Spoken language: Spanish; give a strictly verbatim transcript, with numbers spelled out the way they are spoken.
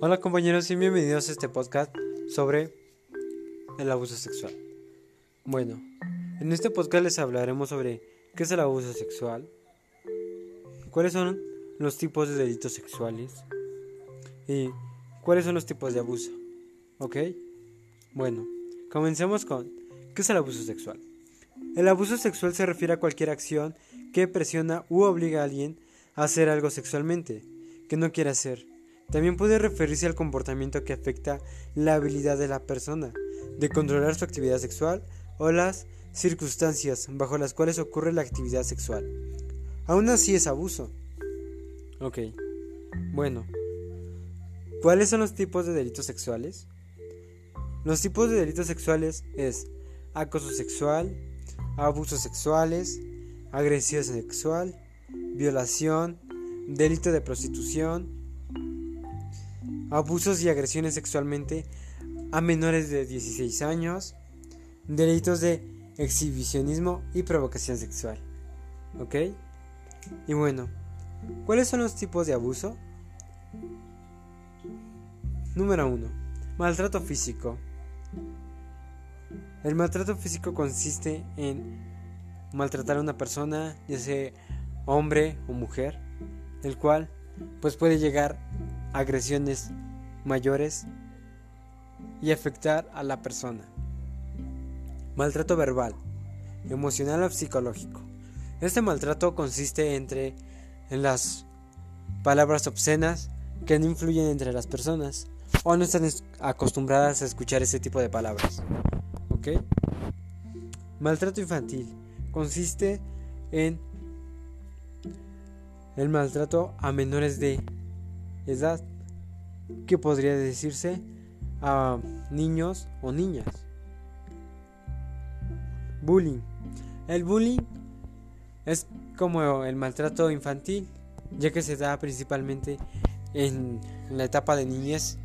Hola compañeros y bienvenidos a este podcast sobre el abuso sexual. Bueno, en este podcast les hablaremos sobre qué es el abuso sexual, cuáles son los tipos de delitos sexuales y cuáles son los tipos de abuso, ¿ok? Bueno, comencemos con ¿qué es el abuso sexual? El abuso sexual se refiere a cualquier acción que presiona u obliga a alguien a hacer algo sexualmente que no quiere hacer. También puede referirse al comportamiento que afecta la habilidad de la persona de controlar su actividad sexual o las circunstancias bajo las cuales ocurre la actividad sexual. Aún así es abuso. Ok, bueno, ¿cuáles son los tipos de delitos sexuales? Los tipos de delitos sexuales es acoso sexual, abusos sexuales, agresión sexual, violación, delito de prostitución, abusos y agresiones sexualmente a menores de dieciséis años, delitos de exhibicionismo y provocación sexual. ¿Ok? Y bueno, ¿cuáles son los tipos de abuso? Número uno. Maltrato físico. El maltrato físico consiste en maltratar a una persona, ya sea hombre o mujer, el cual pues puede llegar a agresiones mayores y afectar a la persona. Maltrato verbal, emocional o psicológico. Este maltrato consiste entre en las palabras obscenas que no influyen entre las personas o no están acostumbradas a escuchar ese tipo de palabras. ¿Okay? Maltrato infantil consiste en el maltrato a menores de edad, que podría decirse a niños o niñas. Bullying. El bullying es como el maltrato infantil, ya que se da principalmente en la etapa de niñez.